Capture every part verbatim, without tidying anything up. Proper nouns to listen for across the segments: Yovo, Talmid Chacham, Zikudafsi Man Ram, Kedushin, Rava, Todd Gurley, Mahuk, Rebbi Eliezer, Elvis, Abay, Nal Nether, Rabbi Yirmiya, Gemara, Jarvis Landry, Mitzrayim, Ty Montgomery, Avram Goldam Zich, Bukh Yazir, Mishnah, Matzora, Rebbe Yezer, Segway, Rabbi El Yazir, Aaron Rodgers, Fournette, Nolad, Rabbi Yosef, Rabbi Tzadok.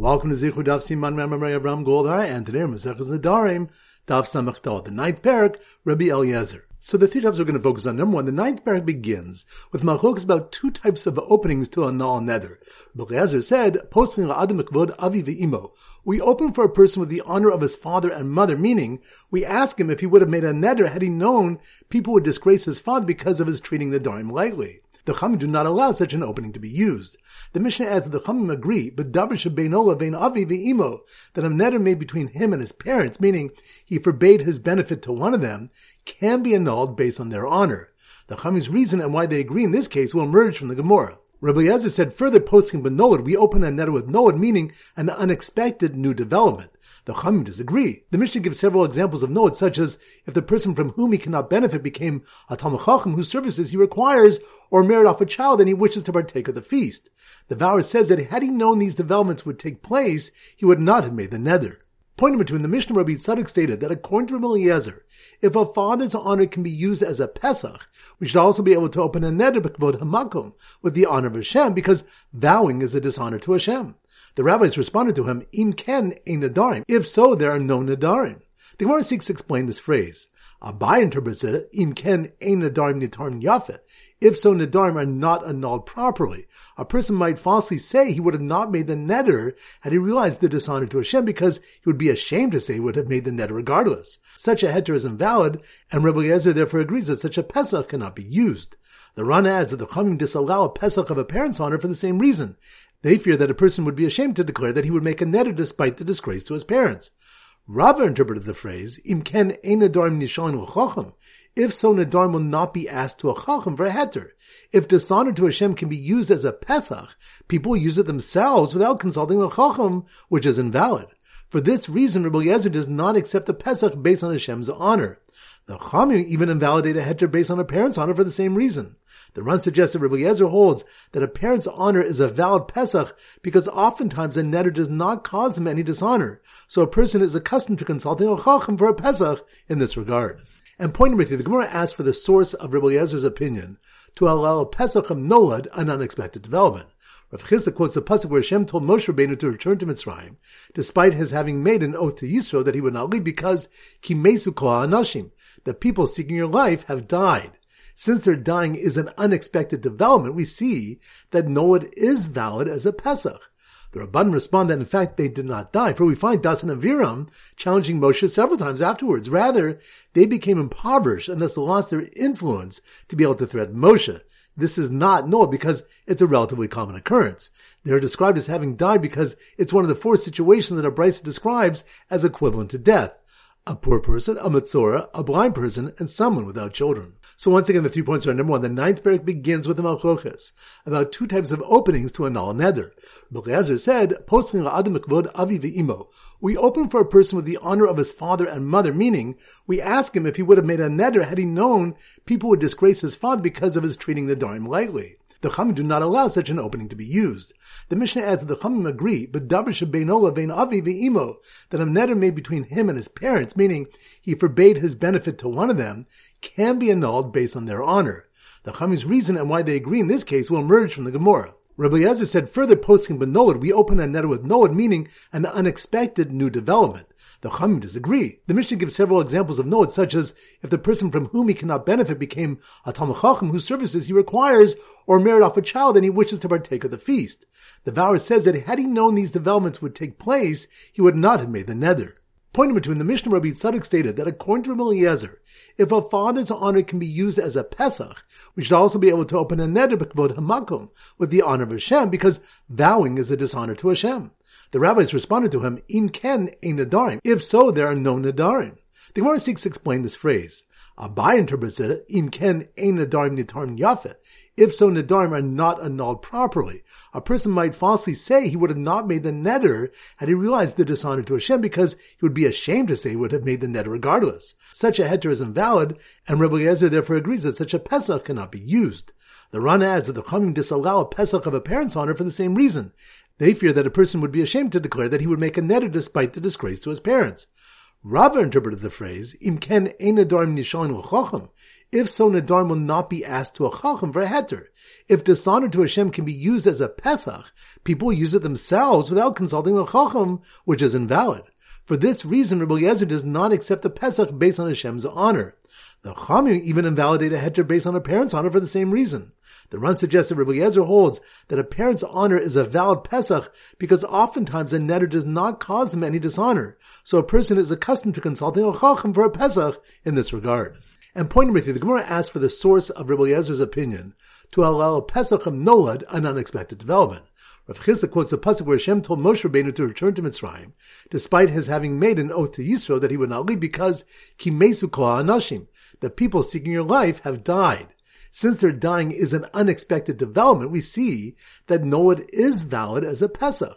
Welcome to Zikudafsi Man Ram, Goldari, Antonir Mazakhaz Nedarim, Dafsamakta, the ninth parak, Rabbi El Yazir. So the three types we're going to focus on. Number one, the ninth parak begins with Mahuk about two types of openings to a Nal Nether. Bukh Yazir said, "Posting la'adam k'vod avi ve'imo." We open for a person with the honor of his father and mother, meaning we ask him if he would have made a nether had he known people would disgrace his father because of his treating the Nedarim lightly. The Chachamim do not allow such an opening to be used. The Mishnah adds that the Chachamim agree, but davar shebeino lebein avi ve'imo, that a nether made between him and his parents, meaning he forbade his benefit to one of them, can be annulled based on their honor. The Chachamim's reason and why they agree in this case will emerge from the Gemara. Rebbe Yezer said further, posting b'nolad, we open a nether with nolad, meaning an unexpected new development. The Chachamim disagree. The Mishnah gives several examples of nolad, such as if the person from whom he cannot benefit became a Talmid Chacham whose services he requires, or married off a child and he wishes to partake of the feast. The Vowar says that had he known these developments would take place, he would not have made the nether. Point number two, in the Mishnah, Rabbi Tzadok stated that according to Rebbi Eliezer, if a father's honor can be used as a Pesach, we should also be able to open a nether b'kvod hamakom, with the honor of Hashem, because vowing is a dishonor to Hashem. The rabbis responded to him, "Im ken ein nedarim." If so, there are no nedarim. The Gemara seeks to explain this phrase. Abay interprets it, "Im ken ein nedarim nitarim yafeh." If so, nedarim are not annulled properly. A person might falsely say he would have not made the neder had he realized the dishonor to Hashem, because he would be ashamed to say he would have made the neder regardless. Such a heter is invalid, and Rebbe Yezer therefore agrees that such a Pesach cannot be used. The Rana adds that the Chachamim disallow a Pesach of a parent's honor for the same reason. They fear that a person would be ashamed to declare that he would make a neder despite the disgrace to his parents. Rava interpreted the phrase, "Im ken ein nedarim nishalim l'chacham." If so, nedarim will not be asked to a chacham for a heter. If dishonor to Hashem can be used as a Pesach, people use it themselves without consulting the chacham, which is invalid. For this reason, Rebbi Eliezer does not accept the Pesach based on Hashem's honor. The Chachamim even invalidate a heter based on a parent's honor for the same reason. The Ran suggests that Rebbi Eliezer holds that a parent's honor is a valid Pesach because oftentimes a neder does not cause him any dishonor, so a person is accustomed to consulting a Chacham for a Pesach in this regard. And point number three, the Gemara asks for the source of Rebbi Eliezer's opinion to allow a Pesach of nolad, an unexpected development. Rav Chisda quotes the pasuk where Hashem told Moshe Rabbeinu to return to Mitzrayim, despite his having made an oath to Yisro that he would not leave, because Ki mesu kol ha'anashim, the people seeking your life have died. Since their dying is an unexpected development, we see that nolad is valid as a Pesach. The Rabban respond that in fact they did not die, for we find Dathan and Aviram challenging Moshe several times afterwards. Rather, they became impoverished and thus lost their influence to be able to threaten Moshe. This is not nolad because it's a relatively common occurrence. They are described as having died because it's one of the four situations that a Baraisa describes as equivalent to death: a poor person, a matzora, a blind person, and someone without children. So once again, the three points are: number one, the ninth parak begins with the Malchochas, about two types of openings to a Nal Nether. Bukh Yazir said, "Posting la'adam k'vod avi ve'imo." We open for a person with the honor of his father and mother, meaning we ask him if he would have made a nether had he known people would disgrace his father because of his treating the Nedarim lightly. The Chachamim do not allow such an opening to be used. The Mishnah adds that the Chachamim agree, but davar shebeino lebein avi ve'imo, that a neder made between him and his parents, meaning he forbade his benefit to one of them, can be annulled based on their honor. The Chachamim's reason and why they agree in this case will emerge from the Gemara. Rebbi Eliezer said further, posting b'nolad, we open a nether with nolad, meaning an unexpected new development. The Chachamim disagree. The Mishnah gives several examples of nolad, such as if the person from whom he cannot benefit became a Talmid Chacham whose services he requires, or married off a child and he wishes to partake of the feast. The Vowar says that had he known these developments would take place, he would not have made the nether. Point number two, in the Mishnah, Rabbi Tzadok stated that according to Rebbi Eliezer, if a father's honor can be used as a Pesach, we should also be able to open a neder b'kvod hamakom, with the honor of Hashem, because vowing is a dishonor to Hashem. The rabbis responded to him, "Im ken ein nedarim." If so, there are no nedarim. The Gemara seeks to explain this phrase. Abay interprets it, "Im ken ein nedarim nitarim yafeh." If so, nedarim are not annulled properly. A person might falsely say he would have not made the neder had he realized the dishonor to Hashem, because he would be ashamed to say he would have made the neder regardless. Such a heter is invalid, and Rebbi Eliezer therefore agrees that such a Pesach cannot be used. The Rana adds that the Chachamim disallow a Pesach of a parent's honor for the same reason. They fear that a person would be ashamed to declare that he would make a neder despite the disgrace to his parents. Rava interpreted the phrase, Im ken ein nedarim nishalin l'chacham. If so, nedarim will not be asked to a chacham for a heter. If dishonor to Hashem can be used as a pesach, people use it themselves without consulting a chacham, which is invalid. For this reason, Rebbi Eliezer does not accept the pesach based on Hashem's honor. The Chachamim even invalidate a heter based on a parent's honor for the same reason. The Ran suggests that Rebbi Eliezer holds that a parent's honor is a valid Pesach because oftentimes a neder does not cause them any dishonor, so a person is accustomed to consulting a Chacham for a Pesach in this regard. And point number three, the Gemara asks for the source of Rebbi Eliezer's opinion to allow a Pesach of Nolad, an unexpected development. Rav Chisda quotes the pasuk where Hashem told Moshe Rabbeinu to return to Mitzrayim, despite his having made an oath to Yisro that he would not leave because Kimesu Kol Anashim, the people seeking your life have died. Since their dying is an unexpected development, we see that Nolad is valid as a Pesach.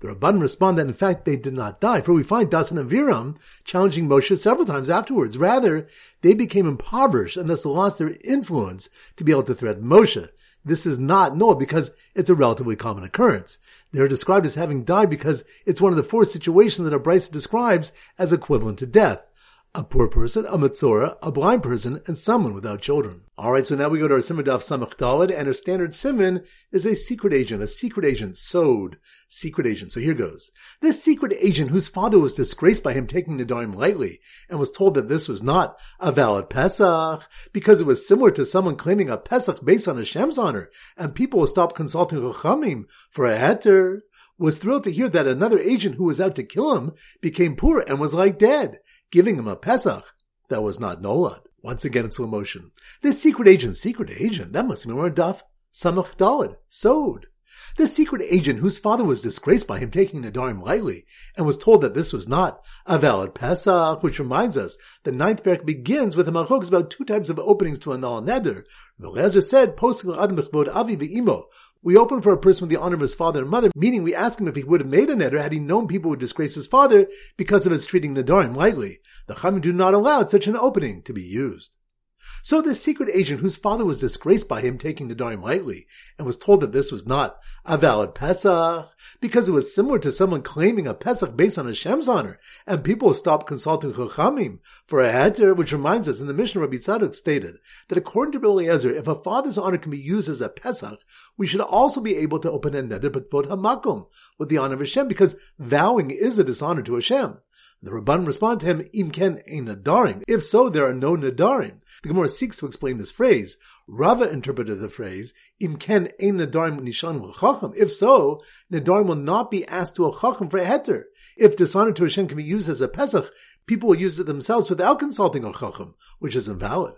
The Rabban respond that in fact they did not die, for we find Dathan and Aviram challenging Moshe several times afterwards. Rather, they became impoverished and thus lost their influence to be able to threaten Moshe. This is not Nolad because it's a relatively common occurrence. They are described as having died because it's one of the four situations that a Baraisa describes as equivalent to death. A poor person, a Matzora, a blind person, and someone without children. Alright, so now we go to our Siman Dafsamakta, and our standard Siman is a secret agent, a secret agent, Sod, secret agent. So here goes. This secret agent whose father was disgraced by him taking Nedarim lightly, and was told that this was not a valid Pesach, because it was similar to someone claiming a Pesach based on Hashem's honor, and people will stop consulting Chachamim for a heter, was thrilled to hear that another agent who was out to kill him became poor and was like dead, giving him a Pesach that was not Nolad. Once again in slow motion. This secret agent, secret agent, that must be more Daf Samach Daled, Sod. This secret agent whose father was disgraced by him taking Nedarim lightly and was told that this was not a valid Pesach, which reminds us the ninth parak begins with a Mahuk about two types of openings to a Nal Nether. Rebbi Eliezer said, Posel Adam Bechbod Avi Ve'imo. We open for a person with the honor of his father and mother, meaning we ask him if he would have made a neder had he known people would disgrace his father because of his treating Nedarim lightly. The Chachamim do not allow such an opening to be used. So this secret agent whose father was disgraced by him taking Nedarim lightly and was told that this was not a valid Pesach because it was similar to someone claiming a Pesach based on Hashem's honor and people stopped consulting Chachamim for a heter, which reminds us in the Mishnah Rabbi Tzadok stated that according to Rebbi Eliezer, if a father's honor can be used as a Pesach, we should also be able to open a neder b'kvod hamakom with the honor of Hashem because vowing is a dishonor to Hashem. The Rabban respond to him, Im ken ein nedarim. If so, there are no nedarim. The Gemara seeks to explain this phrase. Rava interpreted the phrase, Im ken ein nedarim nishan l'chacham. If so, nedarim will not be asked to a chacham for a heter. If dishonor to Hashem can be used as a pesach, people will use it themselves without consulting a chacham, which is invalid.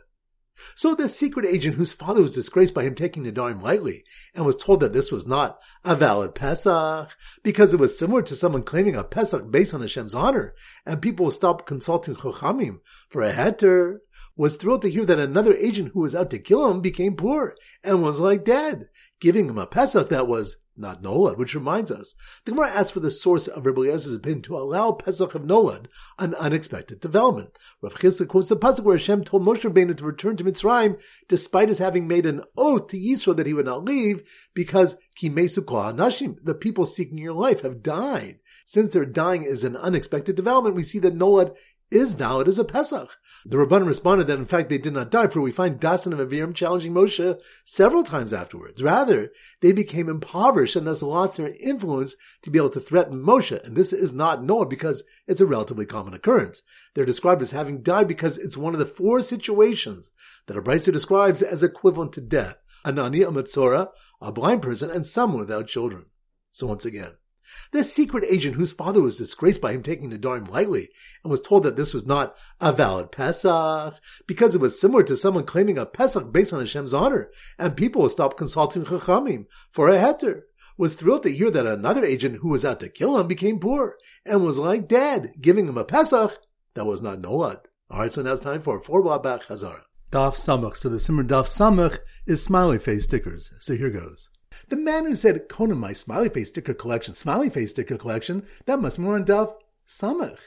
So this secret agent whose father was disgraced by him taking Nedarim lightly and was told that this was not a valid Pesach because it was similar to someone claiming a Pesach based on Hashem's honor and people will stop consulting Chachamim for a heter, was thrilled to hear that another agent who was out to kill him became poor and was like dead, giving him a Pesach that was not Nolad, which reminds us. The Gemara asks for the source of Rebbi Eliezer's opinion to allow Pesach of Nolad, an unexpected development. Rav Chisda quotes the pasuk where Hashem told Moshe Rabbeinu to return to Mitzrayim, despite his having made an oath to Yisro that he would not leave, because Kimesu Kol Hanashim, the people seeking your life, have died. Since their dying is an unexpected development, we see that Nolad is valid as a Pesach. The Rabban responded that in fact they did not die, for we find Dathan and Aviram challenging Moshe several times afterwards. Rather, they became impoverished and thus lost their influence to be able to threaten Moshe, and this is not Nolad because it's a relatively common occurrence. They're described as having died because it's one of the four situations that a Baraisa describes as equivalent to death. Anani, a Matzora, a blind person, and someone without children. So once again, this secret agent whose father was disgraced by him taking Nedarim lightly and was told that this was not a valid Pesach because it was similar to someone claiming a Pesach based on Hashem's honor and people will stop consulting Chachamim for a heter, was thrilled to hear that another agent who was out to kill him became poor and was like dead, giving him a Pesach that was not Nolad. Alright, so now it's time for a four blah back Hazara. Daf Samach. So the Siman Daf Samach is smiley face stickers. So here goes. The man who said, Kona, my smiley face sticker collection, smiley face sticker collection, that must be more on Daf Samach.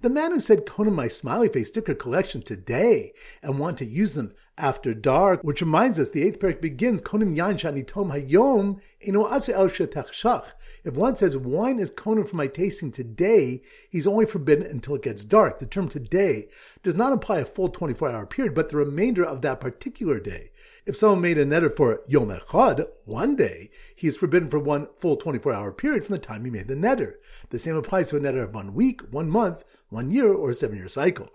The man who said, Kona, my smiley face sticker collection today and want to use them after dark, which reminds us the eighth parak begins, Konim Yain Shani Tom Hayom Eno Aser El Shetachshach. If one says wine is konim for my tasting today, he's only forbidden until it gets dark. The term today does not imply a full twenty-four hour period, but the remainder of that particular day. If someone made a neder for Yom Echad, one day, he is forbidden for one full twenty-four hour period from the time he made the neder. The same applies to a neder of one week, one month, one year, or a seven year cycle.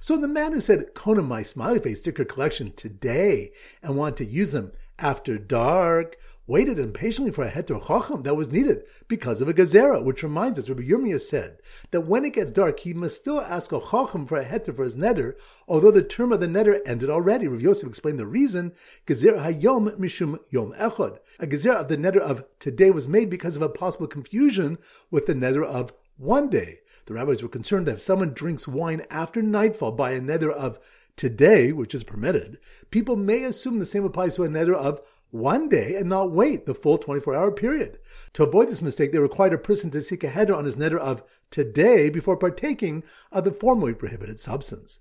So the man who said, Konim my smiley face sticker collection today, and wanted to use them after dark, waited impatiently for a heter chacham that was needed because of a gezerah, which reminds us, Rabbi Yirmiya said, that when it gets dark, he must still ask a chacham for a heter for his neder, although the term of the neder ended already. Rabbi Yosef explained the reason, gezerah hayom mishum yom echad. A gezerah of the neder of today was made because of a possible confusion with the neder of one day. The rabbis were concerned that if someone drinks wine after nightfall by a neder of today, which is permitted, people may assume the same applies to a neder of one day and not wait the full twenty-four hour period. To avoid this mistake, they required a person to seek a heder on his neder of today before partaking of the formerly prohibited substance.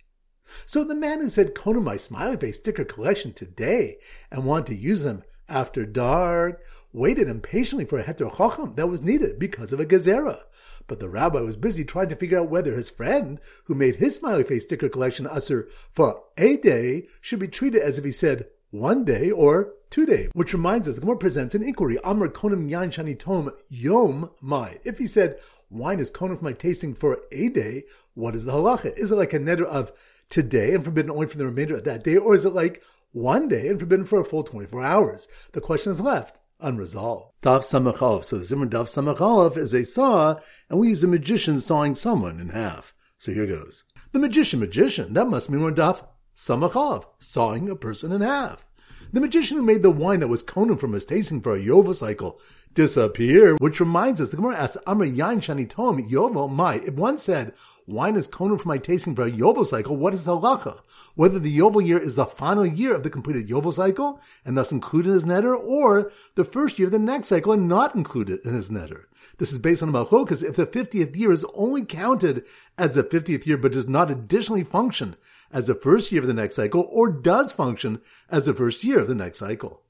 So the man who said, Konim my smiley face sticker collection today and wanted to use them after dark, waited impatiently for a heter chacham that was needed because of a gezerah. But the rabbi was busy trying to figure out whether his friend, who made his smiley face sticker collection usher for a day, should be treated as if he said one day or two days. Which reminds us, the Gemara presents an inquiry. Amr konim yain shani tom yom mai. If he said, wine is konim for my tasting for a day, what is the halacha? Is it like a neder of today and forbidden only for the remainder of that day? Or is it like one day and forbidden for a full twenty-four hours? The question is left unresolved. Dafsamakta. So the Zimmer Dafsamakta is a saw, and we use a magician sawing someone in half. So here goes. The magician, magician, that must mean we're Dafsamakta, sawing a person in half. The magician who made the wine that was konim from his tasting for a Yovo cycle disappear, which reminds us, the Gemara asks, Amr Yain Shani Tom Yovo Mai. If one said, wine is konim for my tasting for a Yovo cycle, what is the halacha? Whether the Yovo year is the final year of the completed Yovo cycle, and thus included in his neder, or the first year of the next cycle and not included in his neder. This is based on Mahuk, because if the fiftieth year is only counted as the fiftieth year, but does not additionally function as the first year of the next cycle, or does function as the first year of the next cycle.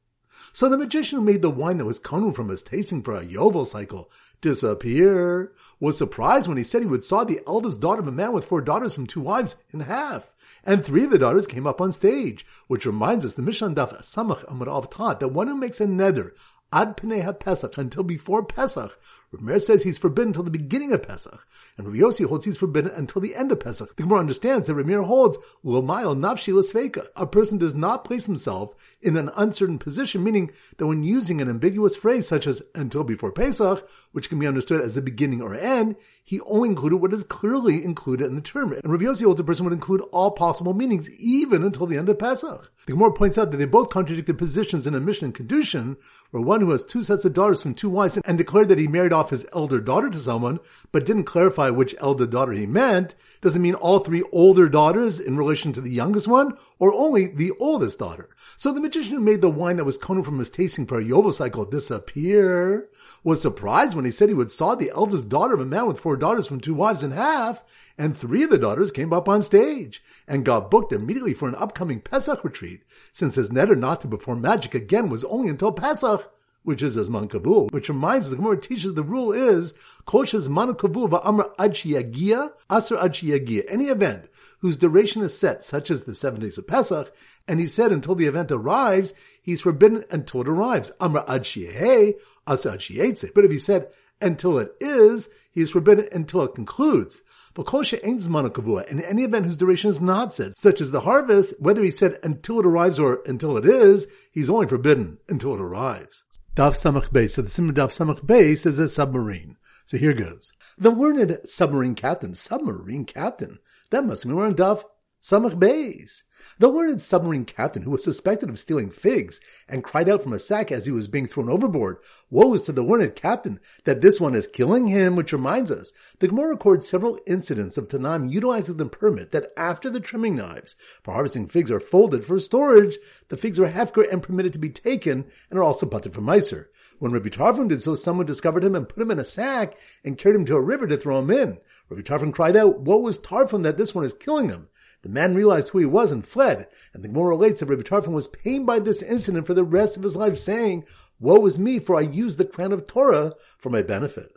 So the magician who made the wine that was konim from his tasting for a Yovel cycle disappear was surprised when he said he would saw the eldest daughter of a man with four daughters from two wives in half. And three of the daughters came up on stage, which reminds us the Mishnah Daf Samach Amud Av taught that one who makes a neder Ad Pneha Pesach, until before Pesach. Rameir says he's forbidden until the beginning of Pesach, and Rabbi Yossi holds he's forbidden until the end of Pesach. The Gemara understands that Rameir holds Lomayel Nafshi L'Sveika. A person does not place himself in an uncertain position, meaning that when using an ambiguous phrase such as until before Pesach, which can be understood as the beginning or end, he only included what is clearly included in the term. And Rabbi Yossi holds a person would include all possible meanings, even until the end of Pesach. The Gemara points out that they both contradicted positions in a Mishnah and Kedushin, where one who has two sets of daughters from two wives and declared that he married off his elder daughter to someone, but didn't clarify which elder daughter he meant, doesn't mean all three older daughters in relation to the youngest one, or only the oldest daughter. So the magician who made the wine that was konim from his tasting for a Yovel cycle disappear was surprised when he said he would saw the eldest daughter of a man with four daughters from two wives in half, and three of the daughters came up on stage and got booked immediately for an upcoming Pesach retreat, since his neder not to perform magic again was only until Pesach, which is as man kavu, which reminds the Gemara teaches the rule is kol shezman kavu va'amr ad sheyagia aser ad sheyagia. Any event whose duration is set, such as the seven days of Pesach, and he said until the event arrives, he's forbidden until it arrives. Amr ad sheyeh aser ad sheyetze. But if he said until it is, he is forbidden until it concludes. But kol she'ein zman kavua, and any event whose duration is not set, such as the harvest, whether he said until it arrives or until it is, he's only forbidden until it arrives. Daf Samach Beis. So the Simmer Daf Samach Beis is a submarine. So here goes. The learned submarine captain. Submarine captain. That must mean we're on Daf Samach Beis. The learned submarine captain who was suspected of stealing figs and cried out from a sack as he was being thrown overboard. Woes to the learned captain that this one is killing him, which reminds us. The Gemara records several incidents of Tanam utilizing the permit that after the trimming knives for harvesting figs are folded for storage, the figs are hefker and permitted to be taken and are also punted for meiser. When Rabbi Tarfon did so, someone discovered him and put him in a sack and carried him to a river to throw him in. Rabbi Tarfon cried out, "Woe is Tarfon that this one is killing him." The man realized who he was and fled, and the Gemara relates that Rabbi Tarfon was pained by this incident for the rest of his life, saying, "Woe is me, for I used the crown of Torah for my benefit."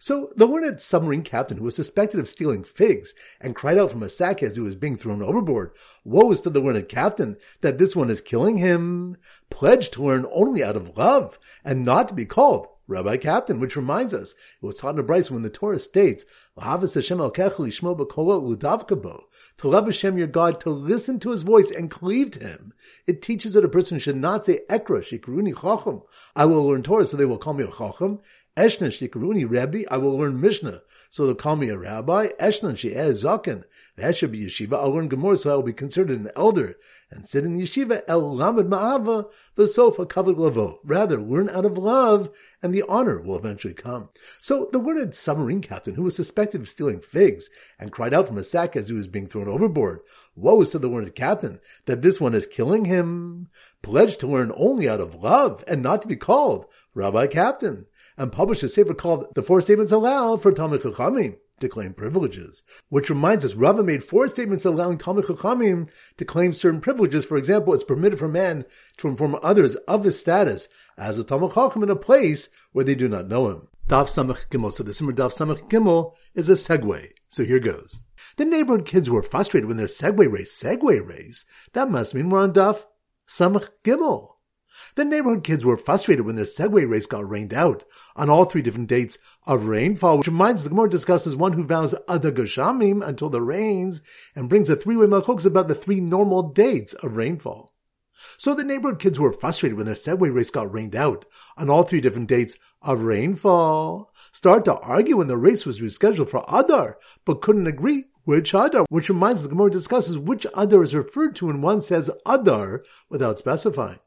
So the learned submarine captain who was suspected of stealing figs and cried out from a sack as he was being thrown overboard, "Woe is to the learned captain that this one is killing him," pledged to learn only out of love and not to be called Rabbi Captain, which reminds us, it was taught in the Baraisa when the Torah states, "L'havas Hashem elkecha lishmo b'kolo u'davka bo," to love Hashem your God, to listen to His voice and cleave to Him. It teaches that a person should not say, "Ekra shikaruni chacham," I will learn Torah so they will call me a chacham. "Eshna shikaruni rabbi," I will learn Mishnah so they'll call me a rabbi. "Eshna she'eh zaken," that should be yeshiva, I'll learn Gemara so I will be considered an elder and sit in yeshiva. "El lamed ma'ava v'sofa kavod lavo," rather learn out of love and the honor will eventually come. So the learned submarine captain who was suspected of stealing figs and cried out from a sack as he was being thrown overboard, "Woe is to the learned captain that this one is killing him," pledged to learn only out of love and not to be called Rabbi Captain, and published a sefer called The Four Statements Allowed for Talmid Chachamim to Claim Privileges, which reminds us Rava made four statements allowing Talmid Chachamim to claim certain privileges. For example, it's permitted for man to inform others of his status as a Talmid Chacham in a place where they do not know him. Dafsamakta Gimel. So the Simmer Dafsamakta Gimel is a segue. So here goes. The neighborhood kids were frustrated when their segue race, segue race. That must mean we're on Dafsamakta Gimel. The neighborhood kids were frustrated when their Segway race got rained out on all three different dates of rainfall, which reminds the Gemara discusses one who vows Adagoshamim until the rains and brings a three-way Mahuk about the three normal dates of rainfall. So the neighborhood kids were frustrated when their Segway race got rained out on all three different dates of rainfall, start to argue when the race was rescheduled for Adar, but couldn't agree which Adar, which reminds the Gemara discusses which Adar is referred to when one says Adar without specifying.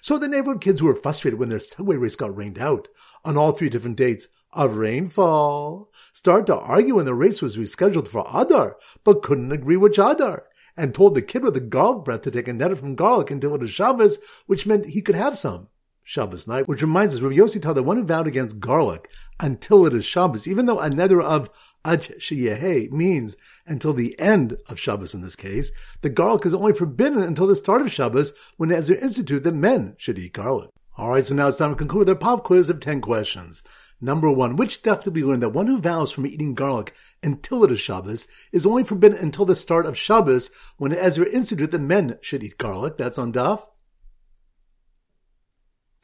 So the neighborhood kids were frustrated when their subway race got rained out on all three different dates of rainfall, started to argue when the race was rescheduled for Adar, but couldn't agree which Adar, and told the kid with the garlic breath to take a netter from garlic until it was Shabbos, which meant he could have some Shabbos night, which reminds us Rabbi Yosef taught that one who vowed against garlic until it is Shabbos, even though a netter of Ad Sheyehe means until the end of Shabbos in this case, the garlic is only forbidden until the start of Shabbos when Ezra instituted that men should eat garlic. Alright, so now it's time to conclude with our pop quiz of ten questions. Number one, which daf did we learn that one who vows from eating garlic until it is Shabbos is only forbidden until the start of Shabbos when Ezra instituted that men should eat garlic? That's on daf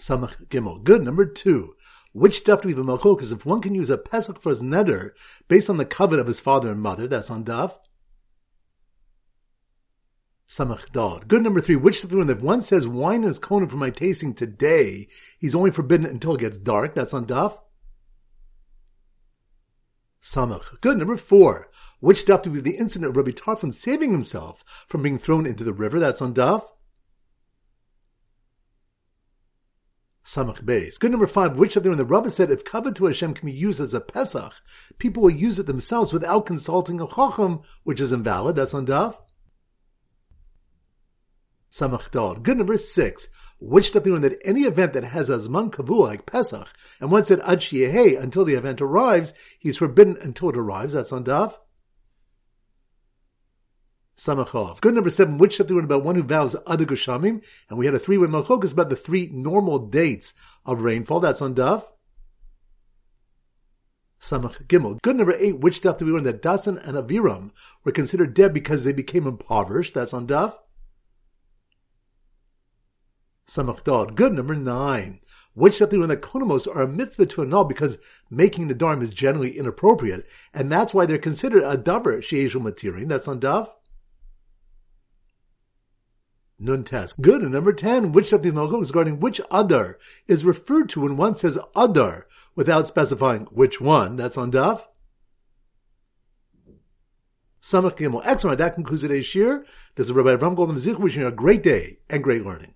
Samach Gimel. Good. Number two, which daf do we have a Mahuk is if one can use a Pesach for his neder based on the covet of his father and mother? That's on daf Samach Dal. Good. Number three, which daf if one says wine is kona for my tasting today, he's only forbidden until it gets dark? That's on daf Samach. Good. Number four, which daf do we have the incident of Rabbi Tarfon saving himself from being thrown into the river? That's on daf Samach Beis. Good. Number five, which of them in the Rava said if kavod to Hashem can be used as a Pesach, people will use it themselves without consulting a Chacham, which is invalid? That's on daf Samach Dal. Good. Number six, which of them that any event that has Azman Kavua like Pesach, and one said Ad Sheyeh until the event arrives, he's forbidden until it arrives? That's on daf Samachov. Good. Number seven, which stuff do we learn about one who vows Ada Goshamim? And we had a three-way Malchokas about the three normal dates of rainfall. That's on daf Samach Gimel. Good. Number eight, which stuff do we learn that Dathan and Aviram were considered dead because they became impoverished? That's on daf Samach Dod. Good. Number nine, which stuff do we learn that Konamos are a mitzvah to annul because making the Dharm is generally inappropriate, and that's why they're considered a Dabar Sheishul Matirin? That's on daf Nun test. Good. And number ten, which of the Malchus regarding which Adar is referred to when one says Adar without specifying which one? That's on daf Samach Gimel. Excellent. That concludes today's shir. This is Rabbi Avram Goldam Zich wishing you a great day and great learning.